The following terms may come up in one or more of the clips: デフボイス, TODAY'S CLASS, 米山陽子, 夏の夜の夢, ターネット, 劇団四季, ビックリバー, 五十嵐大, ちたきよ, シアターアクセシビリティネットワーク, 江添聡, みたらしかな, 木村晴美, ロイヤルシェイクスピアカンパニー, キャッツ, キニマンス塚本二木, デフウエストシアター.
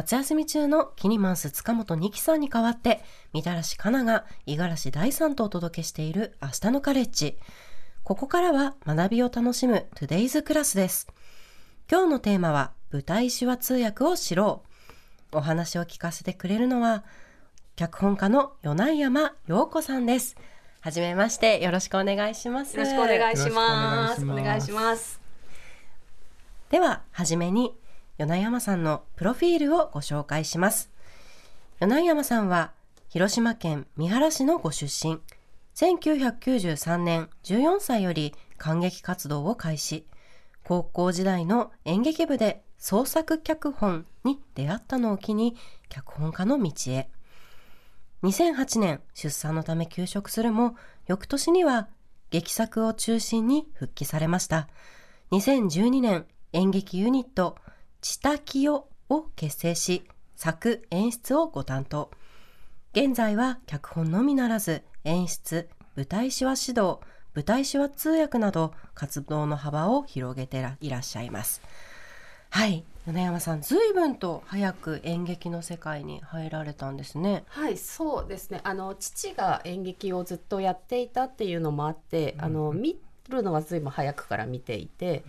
夏休み中のキニマンス塚本二木さんに代わってみたらしかなが五十嵐大さんとお届けしている明日のカレッジ。ここからは学びを楽しむトゥデイズクラスです。今日のテーマは舞台手話通訳を知ろう。お話を聞かせてくれるのは脚本家の米山陽子さんです。はじめまして、よろしくお願いします。よろしくお願いします。お願いします。でははじめに米山さんのプロフィールをご紹介します。米山さんは広島県三原市のご出身。1993年14歳より観劇活動を開始。高校時代の演劇部で創作脚本に出会ったのを機に脚本家の道へ。2008年出産のため休職するも、翌年には劇作を中心に復帰されました。2012年演劇ユニットちたきよを結成し、作・演出をご担当。現在は脚本のみならず演出、舞台手話指導、舞台手話通訳など活動の幅を広げていらっしゃいます。はい、米山さん、ずいぶんと早く演劇の世界に入られたんですね。はい、そうですね。父が演劇をずっとやっていたっていうのもあって、見るのはずいぶん早くから見ていて、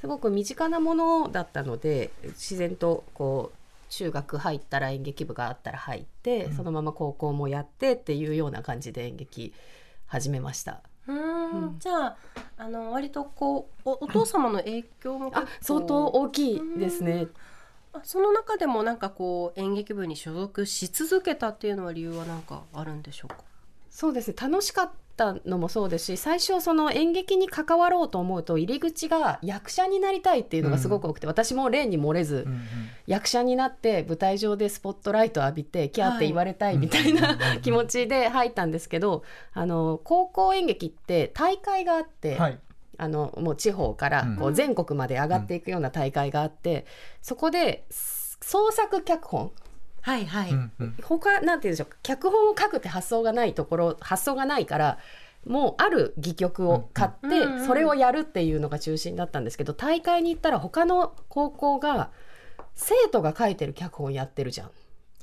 すごく身近なものだったので、自然とこう中学入ったら演劇部があったら入って、そのまま高校もやってっていうような感じで演劇始めました。じゃあ、割とこう お父様の影響も結構相当大きいですね。その中でもなんかこう演劇部に所属し続けたっていうのは理由は何かあるんでしょうか？そうですね、楽しかったのもそうですし、最初その演劇に関わろうと思うと入り口が役者になりたいっていうのがすごく多くて、私も例に漏れず、役者になって舞台上でスポットライト浴びてキャーって言われたいみたいな、気持ちで入ったんですけど、高校演劇って大会があって、もう地方からこう全国まで上がっていくような大会があって、そこで創作脚本、他なんて言うんでしょう、脚本を書くって発想がないから、もうある戯曲を買って、それをやるっていうのが中心だったんですけど、大会に行ったら他の高校が生徒が書いてる脚本やってるじゃんっ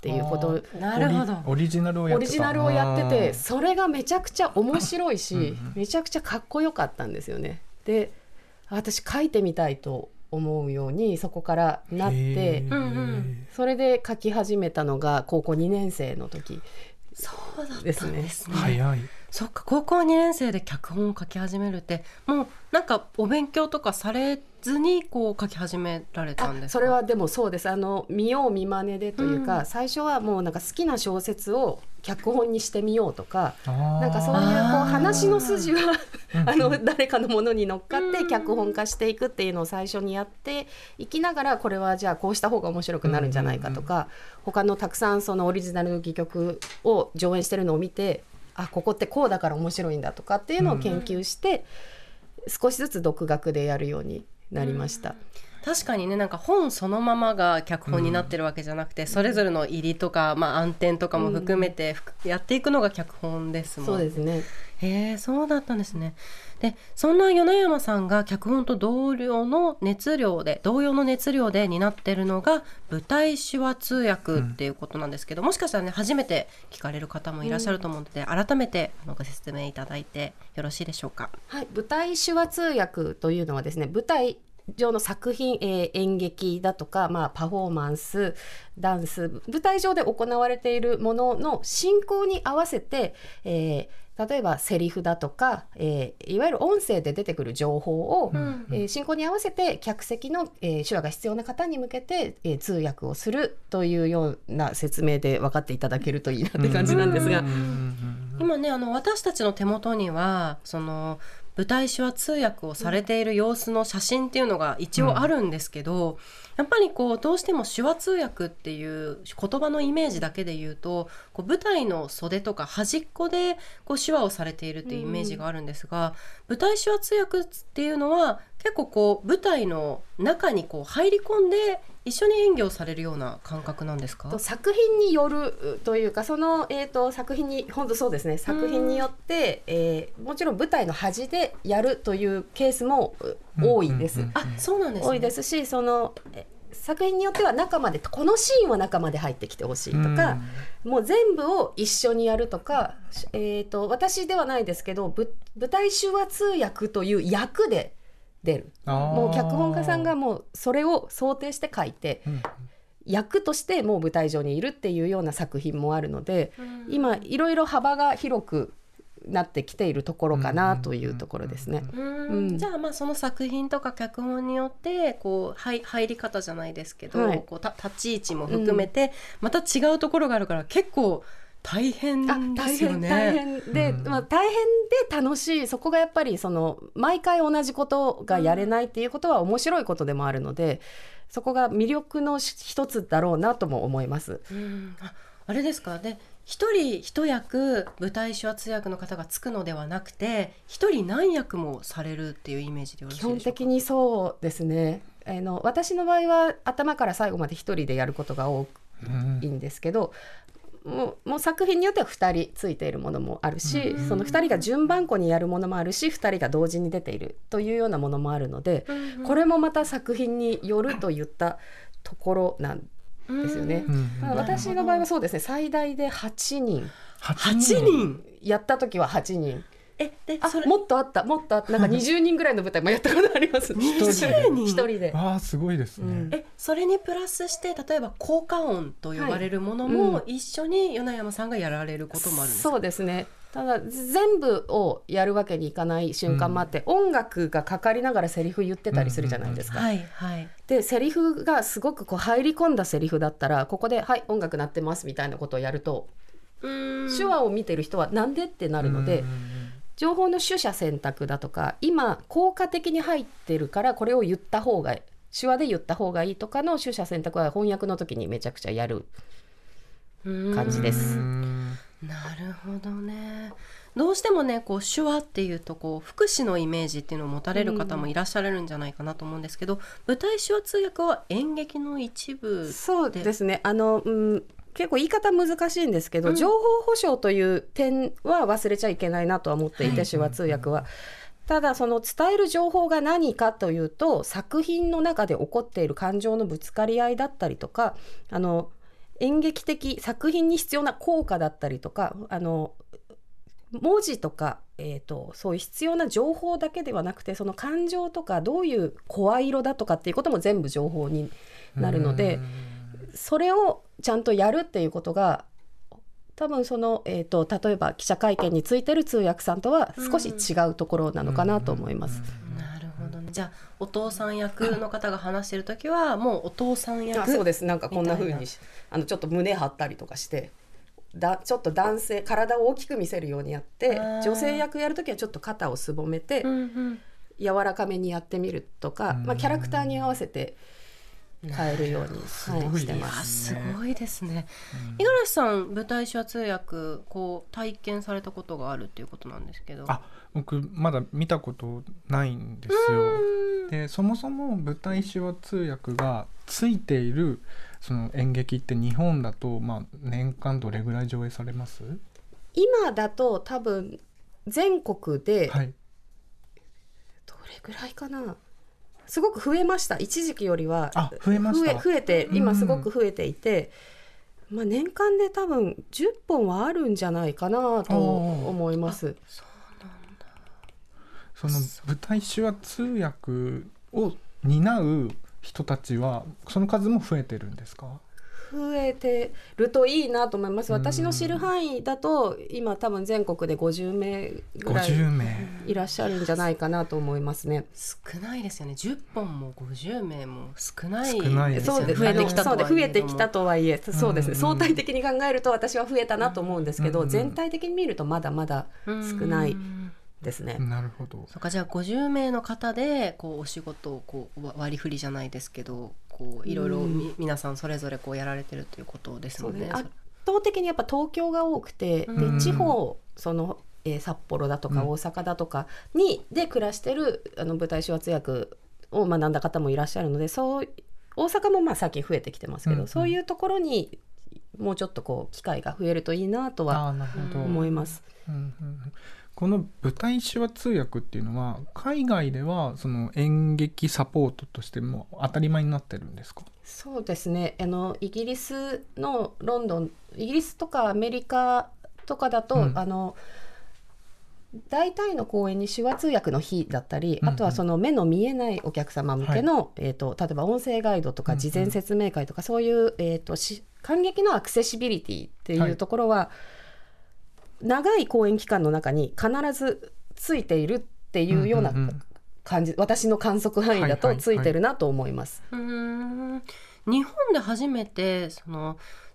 ていうこと。なるほど、オリジナルをやってて、それがめちゃくちゃ面白いし、めちゃくちゃかっこよかったんですよね。で、私書いてみたいと思うようにそこからなって、それで書き始めたのが高校2年生の時ですね。そうだったんですね。早い。そっか、高校2年生で脚本を書き始めるって、もうなんかお勉強とかされずにこう書き始められたんですか？それはでもそうです。見よう見まねでというか、最初はもうなんか好きな小説を脚本にしてみようとか、なんかそういうこう話の筋は誰かのものに乗っかって脚本化していくっていうのを最初にやっていきながら、これはじゃあこうした方が面白くなるんじゃないかとか、他のたくさんそのオリジナルの戯曲を上演してるのを見て、あ、ここってこうだから面白いんだとかっていうのを研究して、少しずつ独学でやるようになりました。確かにね、なんか本そのままが脚本になってるわけじゃなくて、それぞれの入りとか、暗転とかも含めてやっていくのが脚本ですもん。そうですね。そうだったんですね。で、そんな米山さんが脚本と同様の熱量で担ってるのが舞台手話通訳っていうことなんですけど、もしかしたらね、初めて聞かれる方もいらっしゃると思うので、改めてご説明いただいてよろしいでしょうか？はい、舞台手話通訳というのはですね、舞台上の作品、演劇だとか、パフォーマンス、ダンス、舞台上で行われているものの進行に合わせて、例えばセリフだとか、いわゆる音声で出てくる情報を、進行に合わせて客席の、手話が必要な方に向けて、通訳をするというような説明で分かっていただけるといいなって感じなんですが、今ね、私たちの手元にはその舞台手話通訳をされている様子の写真っていうのが一応あるんですけど、やっぱりこうどうしても手話通訳っていう言葉のイメージだけで言うと、こう舞台の袖とか端っこでこう手話をされているっていうイメージがあるんですが、舞台手話通訳っていうのは結構こう舞台の中にこう入り込んで一緒に演技をされるような感覚なんですか？作品によるというか、その、作品に本当そうですね、作品によって、もちろん舞台の端でやるというケースも多いです。多いですし、その作品によっては中までこのシーンは中まで入ってきてほしいとか、もう全部を一緒にやるとか、私ではないですけど舞台手話通訳という役で出る、もう脚本家さんがもうそれを想定して書いて、役としてもう舞台上にいるっていうような作品もあるので、今いろいろ幅が広くなってきているところかなというところですね。じゃあ、まあその作品とか脚本によってこう入り方じゃないですけど、はい、こう立ち位置も含めてまた違うところがあるから結構大変ですよね。大変で楽しい、そこがやっぱりその毎回同じことがやれないっていうことは面白いことでもあるので、そこが魅力の一つだろうなとも思います。あれですかね、一人一役舞台手話通訳の方がつくのではなくて、一人何役もされるっていうイメージでよろしいでしょうか。基本的にそうですね。私の場合は頭から最後まで一人でやることが多いんですけど、もう作品によっては2人ついているものもあるし、その2人が順番こにやるものもあるし、2人が同時に出ているというようなものもあるので、これもまた作品によるといったところなんですですよね。私の場合はそうですね、最大で8人やった時は8人、でそれもっとあった、なんか20人ぐらいの舞台もやったことあります。1人で。すごいですね。それにプラスして、例えば効果音と呼ばれるものも一緒に米山さんがやられることもあるんですか。そうですね。ただ全部をやるわけにいかない瞬間もあって、音楽がかかりながらセリフ言ってたりするじゃないですか。でセリフがすごくこう入り込んだセリフだったら、ここではい音楽鳴ってますみたいなことをやると、手話を見てる人はなんでってなるので、情報の取捨選択だとか、今効果的に入ってるからこれを言った方が、手話で言った方がいいとかの取捨選択は翻訳の時にめちゃくちゃやる感じです。なるほどね。どうしてもね、こう手話っていうとこう福祉のイメージっていうのを持たれる方もいらっしゃるんじゃないかなと思うんですけど、舞台手話通訳は演劇の一部で。そうですね。結構言い方難しいんですけど、情報保障という点は忘れちゃいけないなとは思っていて、手話通訳は。ただその伝える情報が何かというと、作品の中で起こっている感情のぶつかり合いだったりとか、演劇的作品に必要な効果だったりとか、文字とか、そういう必要な情報だけではなくて、その感情とかどういう声色だとかっていうことも全部情報になるので、それをちゃんとやるっていうことが多分その、例えば記者会見についてる通訳さんとは少し違うところなのかなと思います。じゃあお父さん役の方が話してるときはもうお父さん役みたいな。そうです。なんかこんな風にちょっと胸張ったりとかして、ちょっと男性体を大きく見せるようにやって、女性役やるときはちょっと肩をすぼめて、柔らかめにやってみるとか、キャラクターに合わせて変えるようにしてます。すごいですね。五十嵐さん、舞台手話通訳こう体験されたことがあるっていうことなんですけど。僕まだ見たことないんですよ。でそもそも舞台手話通訳がついているその演劇って、日本だと年間どれぐらい上映されます？今だと多分全国で、どれぐらいかな。すごく増えました。一時期よりは増えて今すごく増えていて、年間で多分10本はあるんじゃないかなと思います。そうなんだ。その舞台手話通訳を担う人たちはその数も増えてるんですか？増えてるといいなと思います。私の知る範囲だと今多分全国で50名ぐらいいらっしゃるんじゃないかなと思いますね。少ないですよね。10本も50名も少ないですよね。そうですね。増えてきたとはいえ、そうですね。相対的に考えると私は増えたなと思うんですけど、全体的に見るとまだまだ少ないですね。なるほど。そうか。じゃあ50名の方でこうお仕事をこう割り振りじゃないですけど、いろいろ皆さんそれぞれこうやられてるということですもんね。圧倒的にやっぱ東京が多くて、で地方その、札幌だとか大阪だとかにで暮らしてる舞台手話通訳を学んだ方もいらっしゃるので、大阪も最近増えてきてますけど、そういうところにもうちょっとこう機会が増えるといいなとは思います。この舞台手話通訳っていうのは海外ではその演劇サポートとしても当たり前になってるんですか？そうですね、イギリスのロンドン、イギリスとかアメリカとかだと、うん、大体の公演に手話通訳の日だったり、あとはその目の見えないお客様向けの、例えば音声ガイドとか事前説明会とか、そういう、観劇のアクセシビリティっていうところは、長い公演期間の中に必ずついているっていうような感じ、私の観測範囲だとついてるなと思います、日本で初めて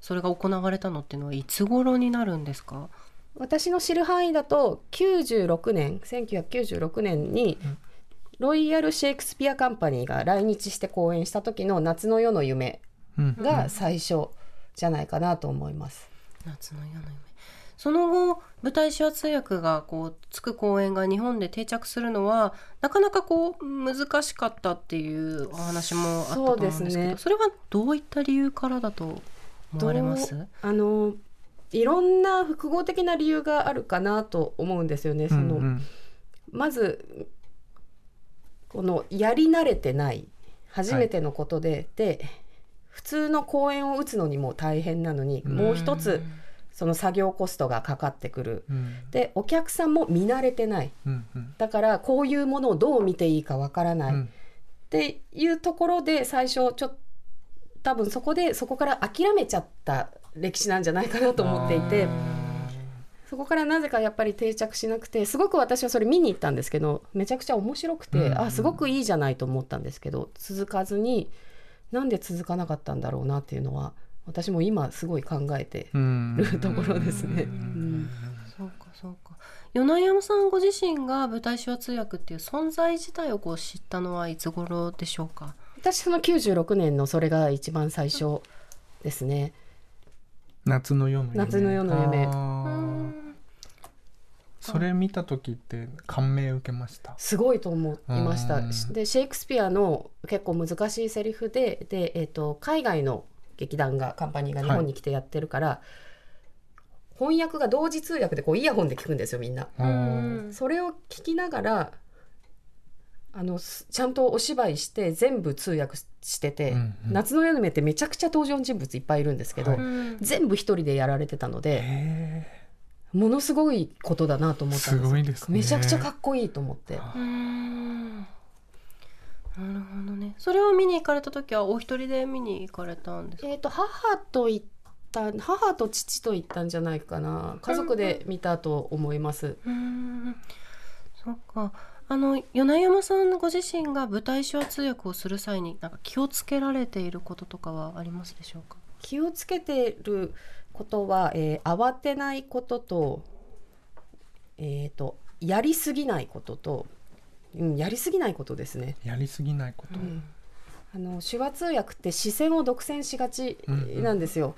それが行われたのっていうのはいつ頃になるんですか？私の知る範囲だと1996年にロイヤルシェイクスピアカンパニーが来日して公演した時の夏の夜の夢が最初じゃないかなと思います、夏の夜の夢。その後舞台手話通訳がこうつく公演が日本で定着するのはなかなかこう難しかったっていうお話もあったと思うんですけど、 そうですね、それはどういった理由からだと思われます？いろんな複合的な理由があるかなと思うんですよね。まずこのやり慣れてない初めてのことで、で普通の公演を打つのにも大変なのに、もう一つその作業コストがかかってくる、でお客さんも見慣れてない、だからこういうものをどう見ていいかわからない、っていうところで最初多分そこから諦めちゃった歴史なんじゃないかなと思っていて、そこからなぜかやっぱり定着しなくて、すごく私はそれ見に行ったんですけど、めちゃくちゃ面白くて、すごくいいじゃないと思ったんですけど、続かずに、なんで続かなかったんだろうなっていうのは私も今すごい考えてるところですね。そうか。米山さんご自身が舞台手話通訳っていう存在自体をこう知ったのはいつ頃でしょうか？私96年のそれが一番最初ですね。夏の夜の夢。それ見た時って感銘受けました？すごいと思いました。でシェイクスピアの結構難しいセリフで、海外の劇団がカンパニーが日本に来てやってるから、翻訳が同時通訳でこうイヤホンで聞くんですよみんな。それを聞きながらちゃんとお芝居して全部通訳してて、夏の夜の夢ってめちゃくちゃ登場人物いっぱいいるんですけど、全部一人でやられてたので、ものすごいことだなと思ったんです。すごいですね。めちゃくちゃかっこいいと思って。なるほどね。それを見に行かれた時はお一人で見に行かれたんですか？母と父と行ったんじゃないかな。家族で見たと思います。そっか。米山さんご自身が舞台手話通訳をする際になんか気をつけられていることとかはありますでしょうか？気をつけてることは、慌てないことと、やりすぎないことと、やりすぎないことですね。やりすぎないこと、手話通訳って視線を独占しがちなんですよ、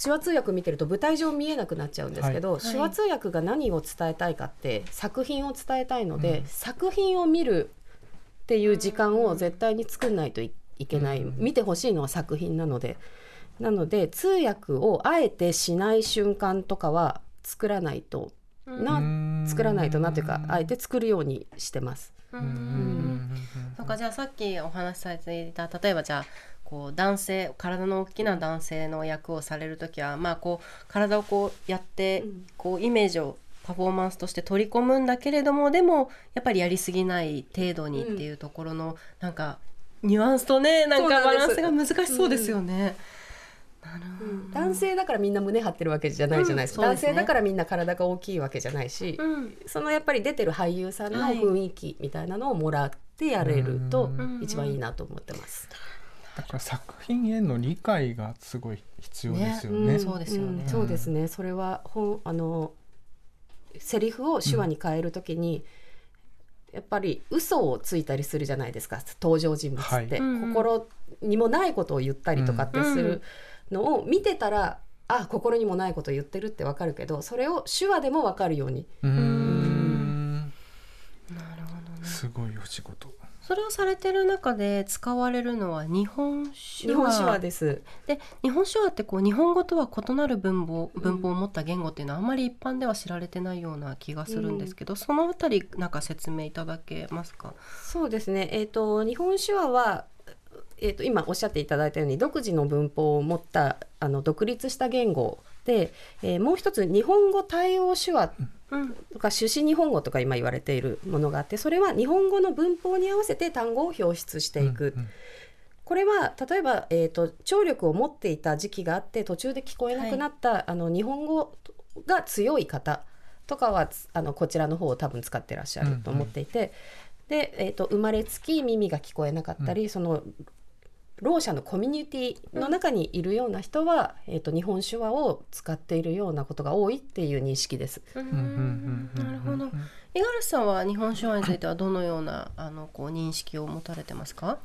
手話通訳見てると舞台上見えなくなっちゃうんですけど、手話通訳が何を伝えたいかって作品を伝えたいので、作品を見るっていう時間を絶対に作んないといけない、見てほしいのは作品なので、通訳をあえてしない瞬間とかは作らないとなというか、あえて作るようにしてます。そうか。じゃあさっきお話しされていた、例えばじゃあこう体の大きな男性の役をされるときは、こう体をこうやってこうイメージをパフォーマンスとして取り込むんだけれども、でもやっぱりやりすぎない程度にっていうところのなんかニュアンスとね、なんかバランスが難しそうですよね。男性だからみんな胸張ってるわけじゃないじゃないですか、男性だからみんな体が大きいわけじゃないし、そのやっぱり出てる俳優さんの雰囲気みたいなのをもらってやれると一番いいなと思ってます。だから作品への理解がすごい必要ですよね。そうですよね、そうですね。それはセリフを手話に変えるときに、やっぱり嘘をついたりするじゃないですか、登場人物って、心にもないことを言ったりとかってするのを見てたら、心にもないことを言ってるってわかるけど、それを手話でもわかるように。なるほどね。すごいお仕事。それをされてる中で使われるのは日本手話です。で、日本手話ってこう日本語とは異なる文法を持った言語っていうのはあまり一般では知られてないような気がするんですけど、そのあたりなんか説明いただけますか？そうですね、日本手話は、今おっしゃっていただいたように独自の文法を持った独立した言語で、もう一つ日本語対応手話とか種子日本語とか今言われているものがあって、それは日本語の文法に合わせて単語を表出していく、これは例えば、聴力を持っていた時期があって途中で聞こえなくなった、はい、日本語が強い方とかはこちらの方を多分使ってらっしゃると思っていて、で、生まれつき耳が聞こえなかったり、そのろう者のコミュニティの中にいるような人は、日本手話を使っているようなことが多いっていう認識です。なるほど。五十嵐さんは日本手話についてはどのようなこう認識を持たれてますか？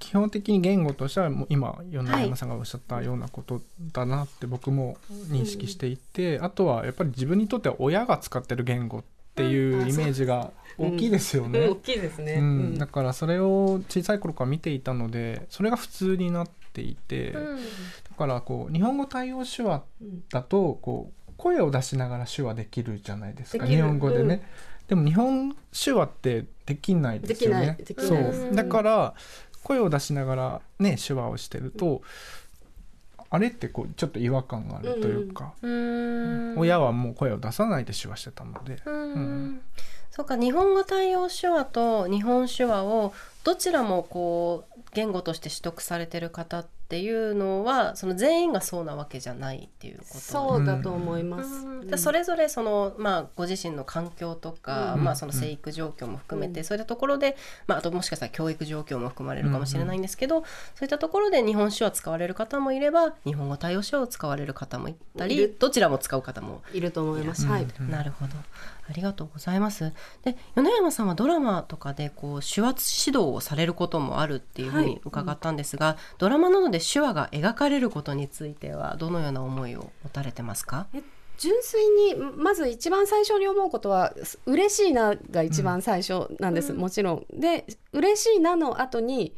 基本的に言語としては今米山さんがおっしゃったようなことだなって僕も認識していて、あとはやっぱり自分にとっては親が使ってる言語っていうイメージが大きいですよね、大きいですね、だからそれを小さい頃から見ていたのでそれが普通になっていて、だからこう日本語対応手話だとこう声を出しながら手話できるじゃないですか、日本語でね、でも日本手話ってできないですよね。そうだから声を出しながら、ね、手話をしてると、あれってこうちょっと違和感があるというか、親はもう声を出さないで手話してたので、そうか、日本語対応手話と日本手話をどちらもこう言語として取得されてる方っていうのはその全員がそうなわけじゃないっていうこと。そうだと思います、それぞれその、ご自身の環境とか、その生育状況も含めて、そういったところで、あともしかしたら教育状況も含まれるかもしれないんですけど、そういったところで日本手話使われる方もいれば日本語対応手話を使われる方もいたり、どちらも使う方もいると思います。はい、なるほど、ありがとうございます。で、米山さんはドラマとかでこう手話指導をされることもあるっていうふうに伺ったんですが、ドラマなどで手話が描かれることについてはどのような思いを持たれてますか？純粋にまず一番最初に思うことは嬉しいなが一番最初なんです、もちろん。で、嬉しいなの後に、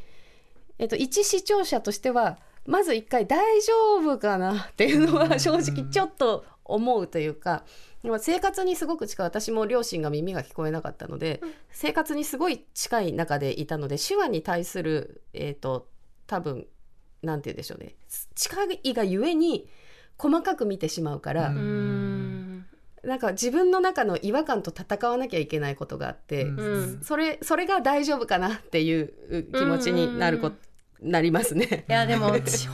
一視聴者としてはまず一回大丈夫かなっていうのは正直ちょっと思うというか、生活にすごく近い、私も両親が耳が聞こえなかったので、生活にすごい近い中でいたので手話に対する、多分なんて言うんでしょうね、近いがゆえに細かく見てしまうから、なんか自分の中の違和感と戦わなきゃいけないことがあって、それが大丈夫かなっていう気持ちになることなりますね。いやでも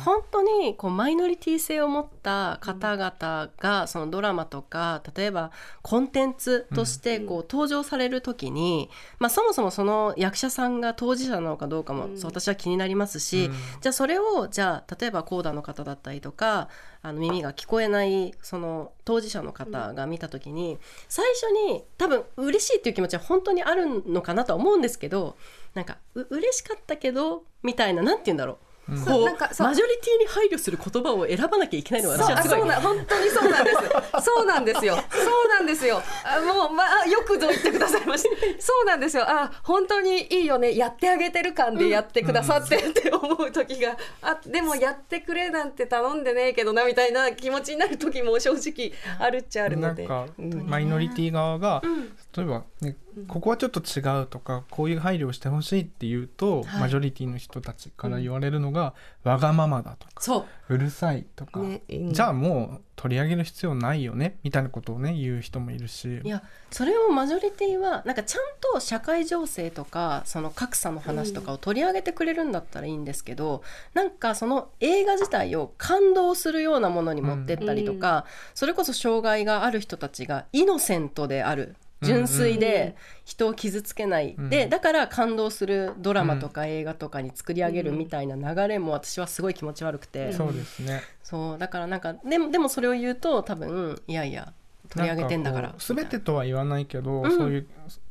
本当にこうマイノリティ性を持った方々がそのドラマとか例えばコンテンツとしてこう登場される時に、そもそもその役者さんが当事者なのかどうかも私は気になりますし、じゃあ例えばコーダの方だったりとか耳が聞こえないその当事者の方が見た時に、最初に多分嬉しいっていう気持ちは本当にあるのかなとは思うんですけど、なんか嬉しかったけどみたいな、なんて言うんだろう、なんかマジョリティに配慮する言葉を選ばなきゃいけないのは私はすごい、本当にそうなんですそうなんですよ、そうなんですよ、よくぞ言ってくださいましたそうなんですよ、本当にいいよね、やってあげてる感でやってくださってって思う時が、でもやってくれなんて頼んでねえけどなみたいな気持ちになる時も正直あるっちゃあるので、なんか、マイノリティ側が、例えば、ね、ここはちょっと違うとかこういう配慮をしてほしいって言うと、マジョリティの人たちから言われるのが、わがままだとか うるさいとか、じゃあもう取り上げる必要ないよねみたいなことをね言う人もいるし、いやそれをマジョリティはなんかちゃんと社会情勢とかその格差の話とかを取り上げてくれるんだったらいいんですけど、なんかその映画自体を感動するようなものに持ってったりとか、それこそ障害がある人たちがイノセントである、純粋で人を傷つけない、でだから感動するドラマとか映画とかに作り上げるみたいな流れも私はすごい気持ち悪くて、そうですね、そうだからなんかでもそれを言うと多分いやいや取り上げてんだから全てとは言わないけど、そういう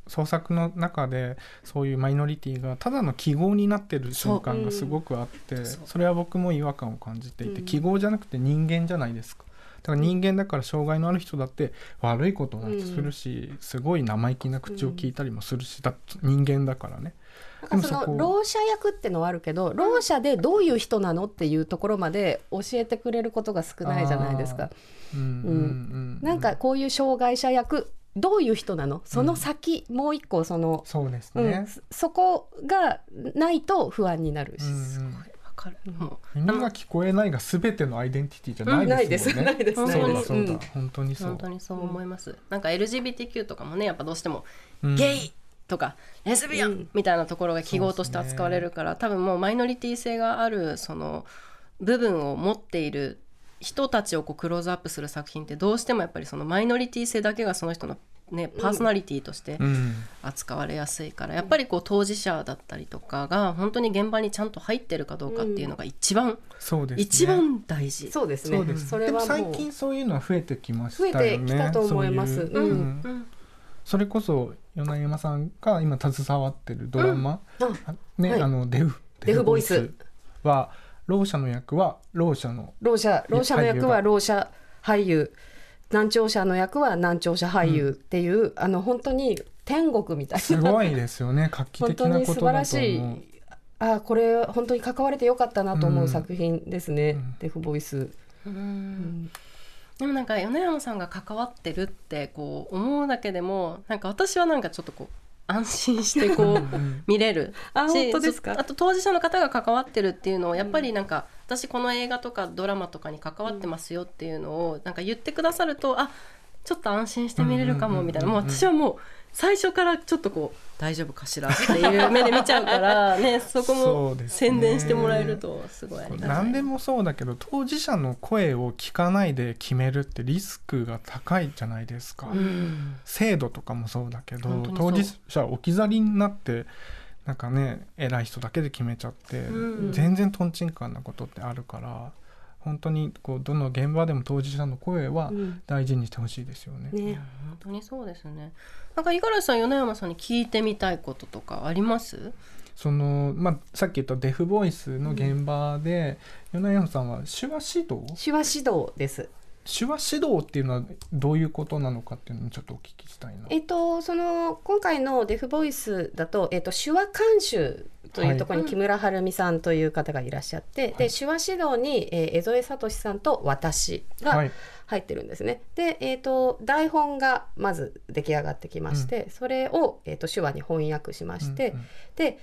創作の中でそういうマイノリティがただの記号になってる瞬間がすごくあって、それは僕も違和感を感じていて、記号じゃなくて人間じゃないですか。だから人間だから障害のある人だって悪いことなんてするし、すごい生意気な口を聞いたりもするし、だ人間だからね。なんかそのろう者役ってのはあるけど、ろう者でどういう人なのっていうところまで教えてくれることが少ないじゃないですか、うんうん、なんかこういう障害者役どういう人なの、その先、うん、もう一個その そうですね、うん、そこがないと不安になるし、うん、すごいわかる、うん、耳が聞こえないが全てのアイデンティティじゃないですよね、うん、ないです、ないです、そうだそうだ、うん、本当にそう、本当にそう思います、うん、なんか LGBTQ とかもね、やっぱどうしても、うん、ゲイとかレズビアン、うん、みたいなところが記号として扱われるから、ね、多分もうマイノリティ性があるその部分を持っている人たちをこうクローズアップする作品ってどうしてもやっぱりそのマイノリティ性だけがその人の、ね、パーソナリティとして扱われやすいから、うん、やっぱりこう当事者だったりとかが本当に現場にちゃんと入ってるかどうかっていうのが一番、うん、そうですね、一番大事、そうですね、それはもう最近そういうのは増えてきましたよね、増えてきたと思います、そういう、うんうんうん、それこそ米山さんが今携わってるドラマ、うんね、はい、あのデフボイスはろう者の役はろう者の役はろう者俳優、難聴者の役は難聴者俳優っていう、うん、あの本当に天国みたいな、すごいですよね、画期的なことだと思う、本当に素晴らしい、あ、これ本当に関われてよかったなと思う作品ですね、うん、デフボイス、うんうん、でもなんか米山さんが関わってるってこう思うだけでもなんか私はなんかちょっとこう安心してこう見れるあ、本当ですか。あと当事者の方が関わってるっていうのをやっぱりなんか、うん、私この映画とかドラマとかに関わってますよっていうのをなんか言ってくださると、あ、ちょっと安心して見れるかもみたいな、もう私はもう最初からちょっとこう大丈夫かしらっていう目で見ちゃうからねそこも宣伝してもらえるとすごいありがたい、何でもそうだけど当事者の声を聞かないで決めるってリスクが高いじゃないですか、うん、制度とかもそうだけど当事者置き去りになってなんかね偉い人だけで決めちゃって、うん、全然トンチンカンなことってあるから本当にこうどの現場でも当事者の声は大事にしてほしいですよね、うん、ね、本当にそうですね。なんか五十嵐さん、米山さんに聞いてみたいこととかあります？その、まあ、さっき言ったデフボイスの現場で、うん、米山さんは手話指導です。手話指導っていうのはどういうことなのかっていうのをちょっとお聞きしたいな。その今回のデフボイスだと、手話監修というところに木村晴美さんという方がいらっしゃって、はい、で手話指導に、江添聡さんと私が入ってるんですね、はい、で、台本がまず出来上がってきまして、うん、それを、手話に翻訳しまして、うんうん、で、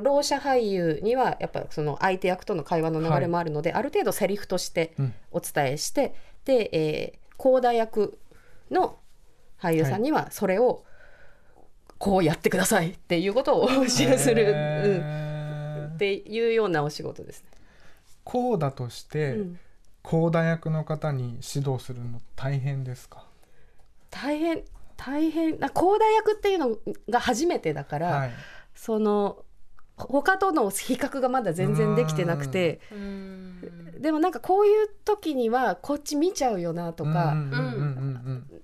ろう者俳優にはやっぱその相手役との会話の流れもあるので、はい、ある程度セリフとしてお伝えして、うん、で、高田役の俳優さんにはそれをこうやってくださいっていうことをお教えする、うん、っていうようなお仕事ですね。高田として高田役の方に指導するの大変ですか？大変高田役っていうのが初めてだから、はい、その他との比較がまだ全然できてなくて、うん、でもなんかこういう時にはこっち見ちゃうよなとか、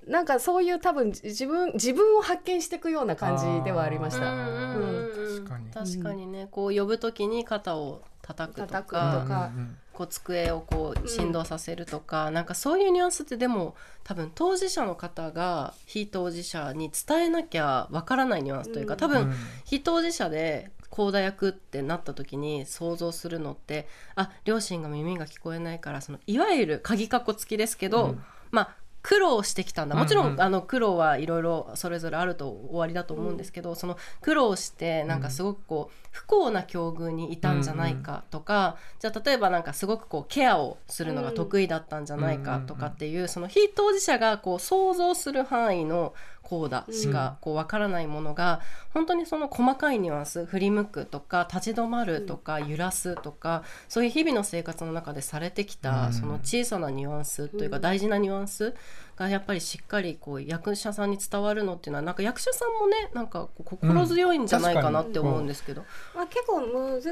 なんかそういう多分自分を発見していくような感じではありました。うん、確かにね、こう呼ぶ時に肩を叩くとか、うんうんうん、こう机をこう振動させるとか、うん、なんかそういうニュアンスってでも多分当事者の方が非当事者に伝えなきゃわからないニュアンスというか、多分非当事者で高田役ってなった時に想像するのって、あ、両親が耳が聞こえないからそのいわゆる鍵かっこ付きですけど、うん、まあ苦労してきたんだ、もちろん、うんうん、あの苦労はいろいろそれぞれあると終わりだと思うんですけど、うん、その苦労してなんかすごくこう不幸な境遇にいたんじゃないかとか、うんうん、じゃあ例えばなんかすごくこうケアをするのが得意だったんじゃないかとかっていう、うん、その非当事者がこう想像する範囲のこうだしかこう分からないものが、本当にその細かいニュアンス、振り向くとか立ち止まるとか揺らすとか、そういう日々の生活の中でされてきたその小さなニュアンスというか大事なニュアンスがやっぱりしっかりこう役者さんに伝わるのっていうのは、なんか役者さんもね、なんか心強いんじゃないかなって思うんですけど、まあ、結構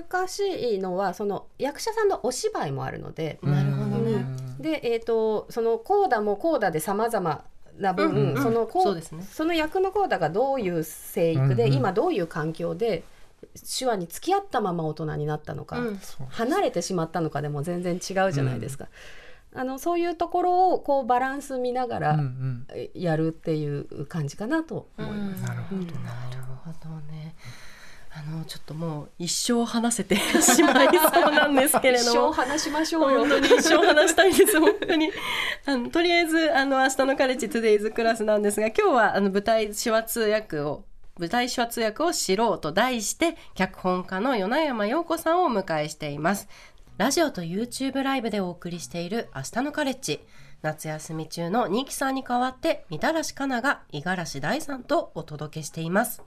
難しいのはその役者さんのお芝居もあるので、なるほどね、で、そのコーダもコーダで様々な分、うんうん、その役の高田がどういう生育で、うんうん、今どういう環境で手話に付き合ったまま大人になったのか、うん、離れてしまったのかでも全然違うじゃないですか、うん、そういうところをこうバランス見ながらやるっていう感じかなと思います、うんうん、なるほどね。ちょっともう一生話せてしまいそうなんですけれども一生話しましょうよ。本当に一生話したいです本当にとりあえず明日のカレッジトゥデイズクラスなんですが、今日は舞台手話通訳を知ろうと題して脚本家の米山洋子さんをお迎えしています。ラジオと YouTube ライブでお送りしている明日のカレッジ、夏休み中の新木さんに代わってみたらしかなが五十嵐大さんとお届けしています。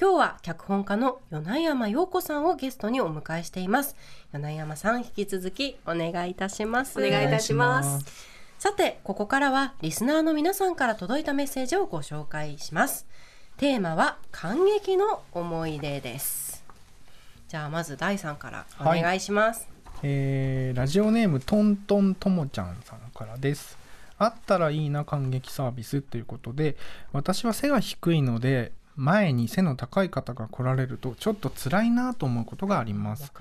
今日は脚本家の米山洋子さんをゲストにお迎えしています。米山さん、引き続きお願いいたします。お願いいたします。さて、ここからはリスナーの皆さんから届いたメッセージをご紹介します。テーマは感激の思い出です。じゃあまず大さんからお願いします、はい。ラジオネームトントンともちゃんさんからです。あったらいいな感激サービスということで、私は背が低いので前に背の高い方が来られるとちょっと辛いなと思うことがあります。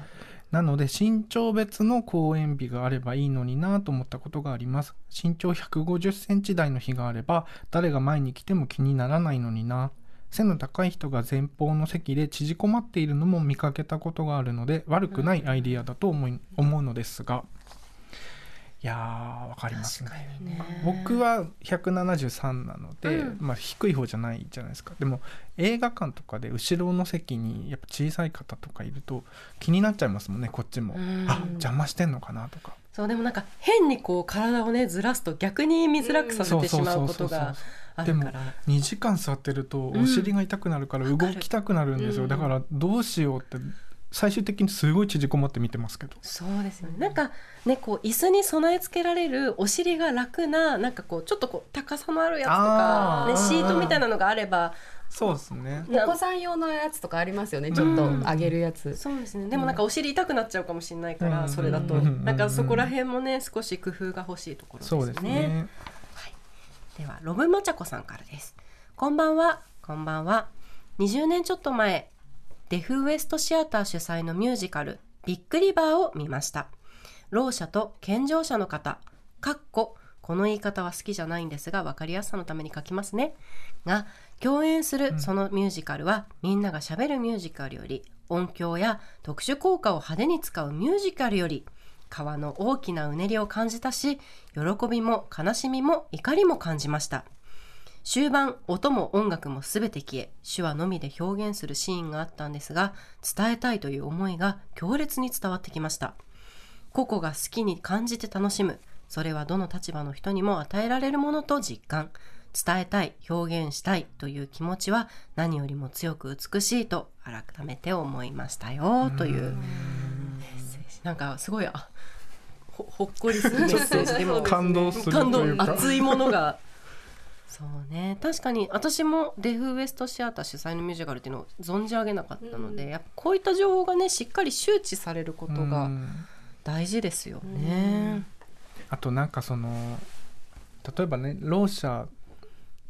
なので身長別の公演日があればいいのになと思ったことがあります。身長150センチ台の日があれば誰が前に来ても気にならないのにな。背の高い人が前方の席で縮こまっているのも見かけたことがあるので悪くないアイディアだと思うのですが、いやーわかりますね。確かにね。僕は173なので、低い方じゃないじゃないですか。でも映画館とかで後ろの席にやっぱ小さい方とかいると気になっちゃいますもんね、こっちも。あ、邪魔してんのかなとか。そう、でもなんか変にこう体をねずらすと逆に見づらくさせてしまうことがあるから。でも2時間座ってるとお尻が痛くなるから動きたくなるんですよ、だからどうしようって最終的にすごい縮こまって見てますけど。そうですよね。なんかね、こう椅子に備え付けられるお尻が楽な、なんかこうちょっとこう高さのあるやつとか、ね、シートみたいなのがあれば。そうですね。お子さん用のやつとかありますよね、ちょっと上げるやつ。そうですね。でもなんかお尻痛くなっちゃうかもしれないから、それだとなんかそこら辺もね少し工夫が欲しいところですね。そうですね。はい、ではロブマチャコさんからです。こんばんは。こんばんは。20年ちょっと前、デフウエストシアター主催のミュージカルビックリバーを見ました。ろう者と健常者の方かっここの言い方は好きじゃないんですが分かりやすさのために書きますねが共演するそのミュージカルは、みんながしゃべるミュージカルより、音響や特殊効果を派手に使うミュージカルより、川の大きなうねりを感じたし、喜びも悲しみも怒りも感じました。終盤、音も音楽もすべて消え、手話のみで表現するシーンがあったんですが、伝えたいという思いが強烈に伝わってきました。個々が好きに感じて楽しむ、それはどの立場の人にも与えられるものと実感。伝えたい、表現したいという気持ちは何よりも強く美しいと改めて思いましたよ、というメッセージ。なんかすごいほっこりするメッセージでも感動するというか、熱いものがそうね。確かに私もデフウエストシアター主催のミュージカルっていうのを存じ上げなかったので、やっぱこういった情報がねしっかり周知されることが大事ですよね。あとなんかその例えばね、ろう者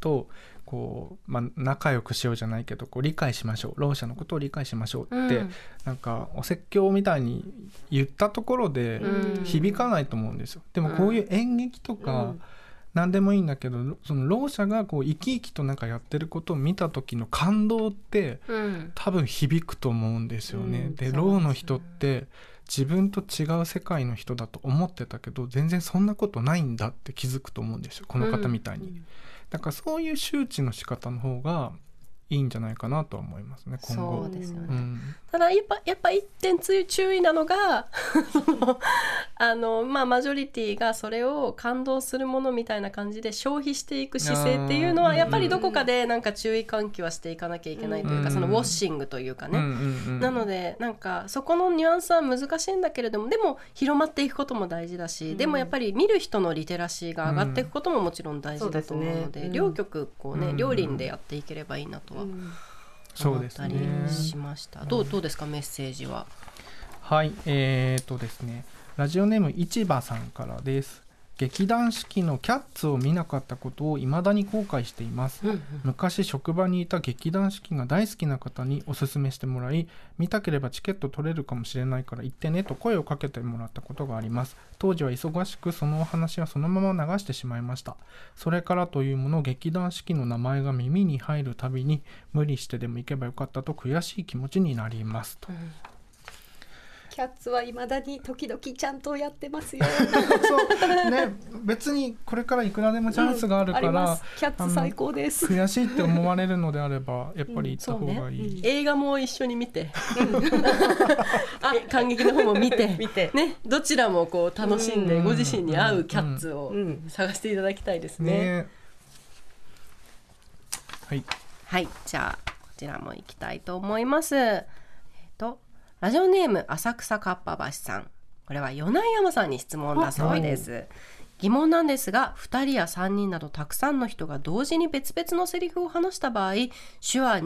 とこう、仲良くしようじゃないけどこう理解しましょう、ろう者のことを理解しましょうって、なんかお説教みたいに言ったところで響かないと思うんですよ。でもこういう演劇とか何でもいいんだけど、そのろう者がこう生き生きとなんかやってることを見た時の感動って、多分響くと思うんですよね。でろうの人って自分と違う世界の人だと思ってたけど全然そんなことないんだって気づくと思うんですよ、この方みたいに。だからそういう周知の仕方の方がいいんじゃないかなとは思いますね、今後。そうですよね。ただやっぱ一点注意なのがマジョリティがそれを感動するものみたいな感じで消費していく姿勢っていうのはやっぱりどこかでなんか注意喚起はしていかなきゃいけないというか、そのウォッシングというかね、なのでなんかそこのニュアンスは難しいんだけれども、でも広まっていくことも大事だし、でもやっぱり見る人のリテラシーが上がっていくことももちろん大事だと思うので、両局こうね両輪でやっていければいいなとは思ったりしました。そうですね。どうですか、メッセージは。はい、ですね、ラジオネーム市場さんからです。劇団四季のキャッツを見なかったことを未だに後悔しています、うんうん、昔職場にいた劇団四季が大好きな方におすすめしてもらい、見たければチケット取れるかもしれないから行ってねと声をかけてもらったことがあります。当時は忙しくそのお話はそのまま流してしまいました。それからというもの、劇団四季の名前が耳に入るたびに無理してでも行けばよかったと悔しい気持ちになりますと、うん、キャッツはいまだに時々ちゃんとやってますよそう、ね、別にこれからいくらでもチャンスがあるから、うん、キャッツ最高です。悔しいって思われるのであればやっぱり行った方がいい、うんねうん、映画も一緒に見てあ感激の方も見て、ね、どちらもこう楽しんでご自身に合うキャッツを探していただきたいです ね、はい、はい、じゃあこちらも行きたいと思います。ラジオネーム浅草かっぱ橋さん、これは米山さんに質問だそうです。疑問なんですが、2人や3人などたくさんの人が同時に別々のセリフを話した場合、手話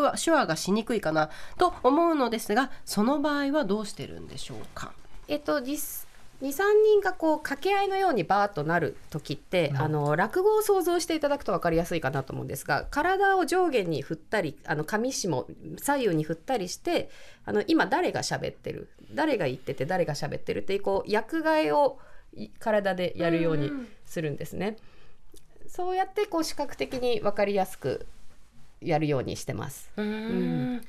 がしにくいかなと思うのですが、その場合はどうしてるんでしょうか。2、3人がこう掛け合いのようにバーッとなる時って、うん、落語を想像していただくと分かりやすいかなと思うんですが、体を上下に振ったり上下左右に振ったりして、今誰が喋ってる、誰が言ってて誰が喋ってるっていう、こう役替えを体でやるようにするんですね、うん、そうやってこう視覚的に分かりやすくやるようにしてます。うん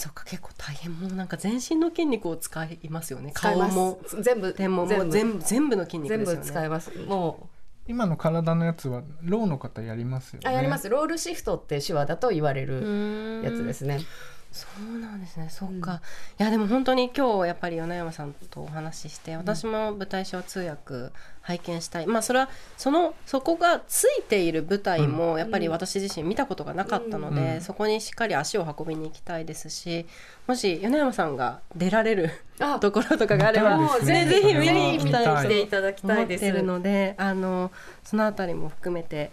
そうか、結構大変、もうなんか全身の筋肉を使いますよね。顔も全部の筋肉ですよね。全部使います。もう今の体のやつはローの方やりますよね。あ、やります。ロールシフトって手話だと言われるやつですね。そうなんですね。そうか、いやでも本当に今日やっぱり米山さんとお話しして、私も舞台手話通訳拝見したい、まあそれはそこがついている舞台もやっぱり私自身見たことがなかったので、うんうん、そこにしっかり足を運びに行きたいですし、もし米山さんが出られるところとかがあれば、もうぜひ見に来たりしていただきたいです。思ってるので、そのあたりも含めて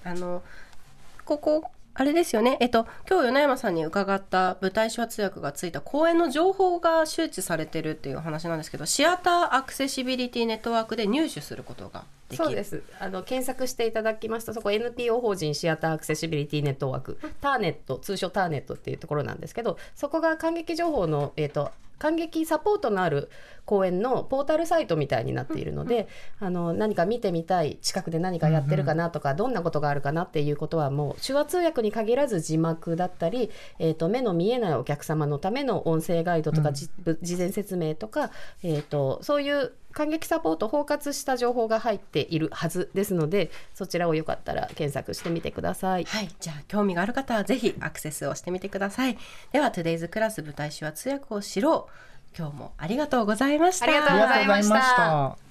ここあれですよね、今日米山さんに伺った舞台手話通訳がついた公演の情報が周知されてるっていう話なんですけど、シアターアクセシビリティネットワークで入手することができる。そうです。検索していただきますと、そこ NPO 法人シアターアクセシビリティネットワーク、ターネット、通称ターネットっていうところなんですけど、そこが観劇情報の、観劇サポートのある公演のポータルサイトみたいになっているので、何か見てみたい、近くで何かやってるかなとか、どんなことがあるかなっていうことは、もう手話通訳に限らず字幕だったり、目の見えないお客様のための音声ガイドとか、事前説明とか、そういう観劇サポート包括した情報が入っているはずですので、そちらをよかったら検索してみてください。はい、じゃあ興味がある方はぜひアクセスをしてみてください。では Today's クラス、舞台手話通訳を知ろう、今日もありがとうございました。ありがとうございました。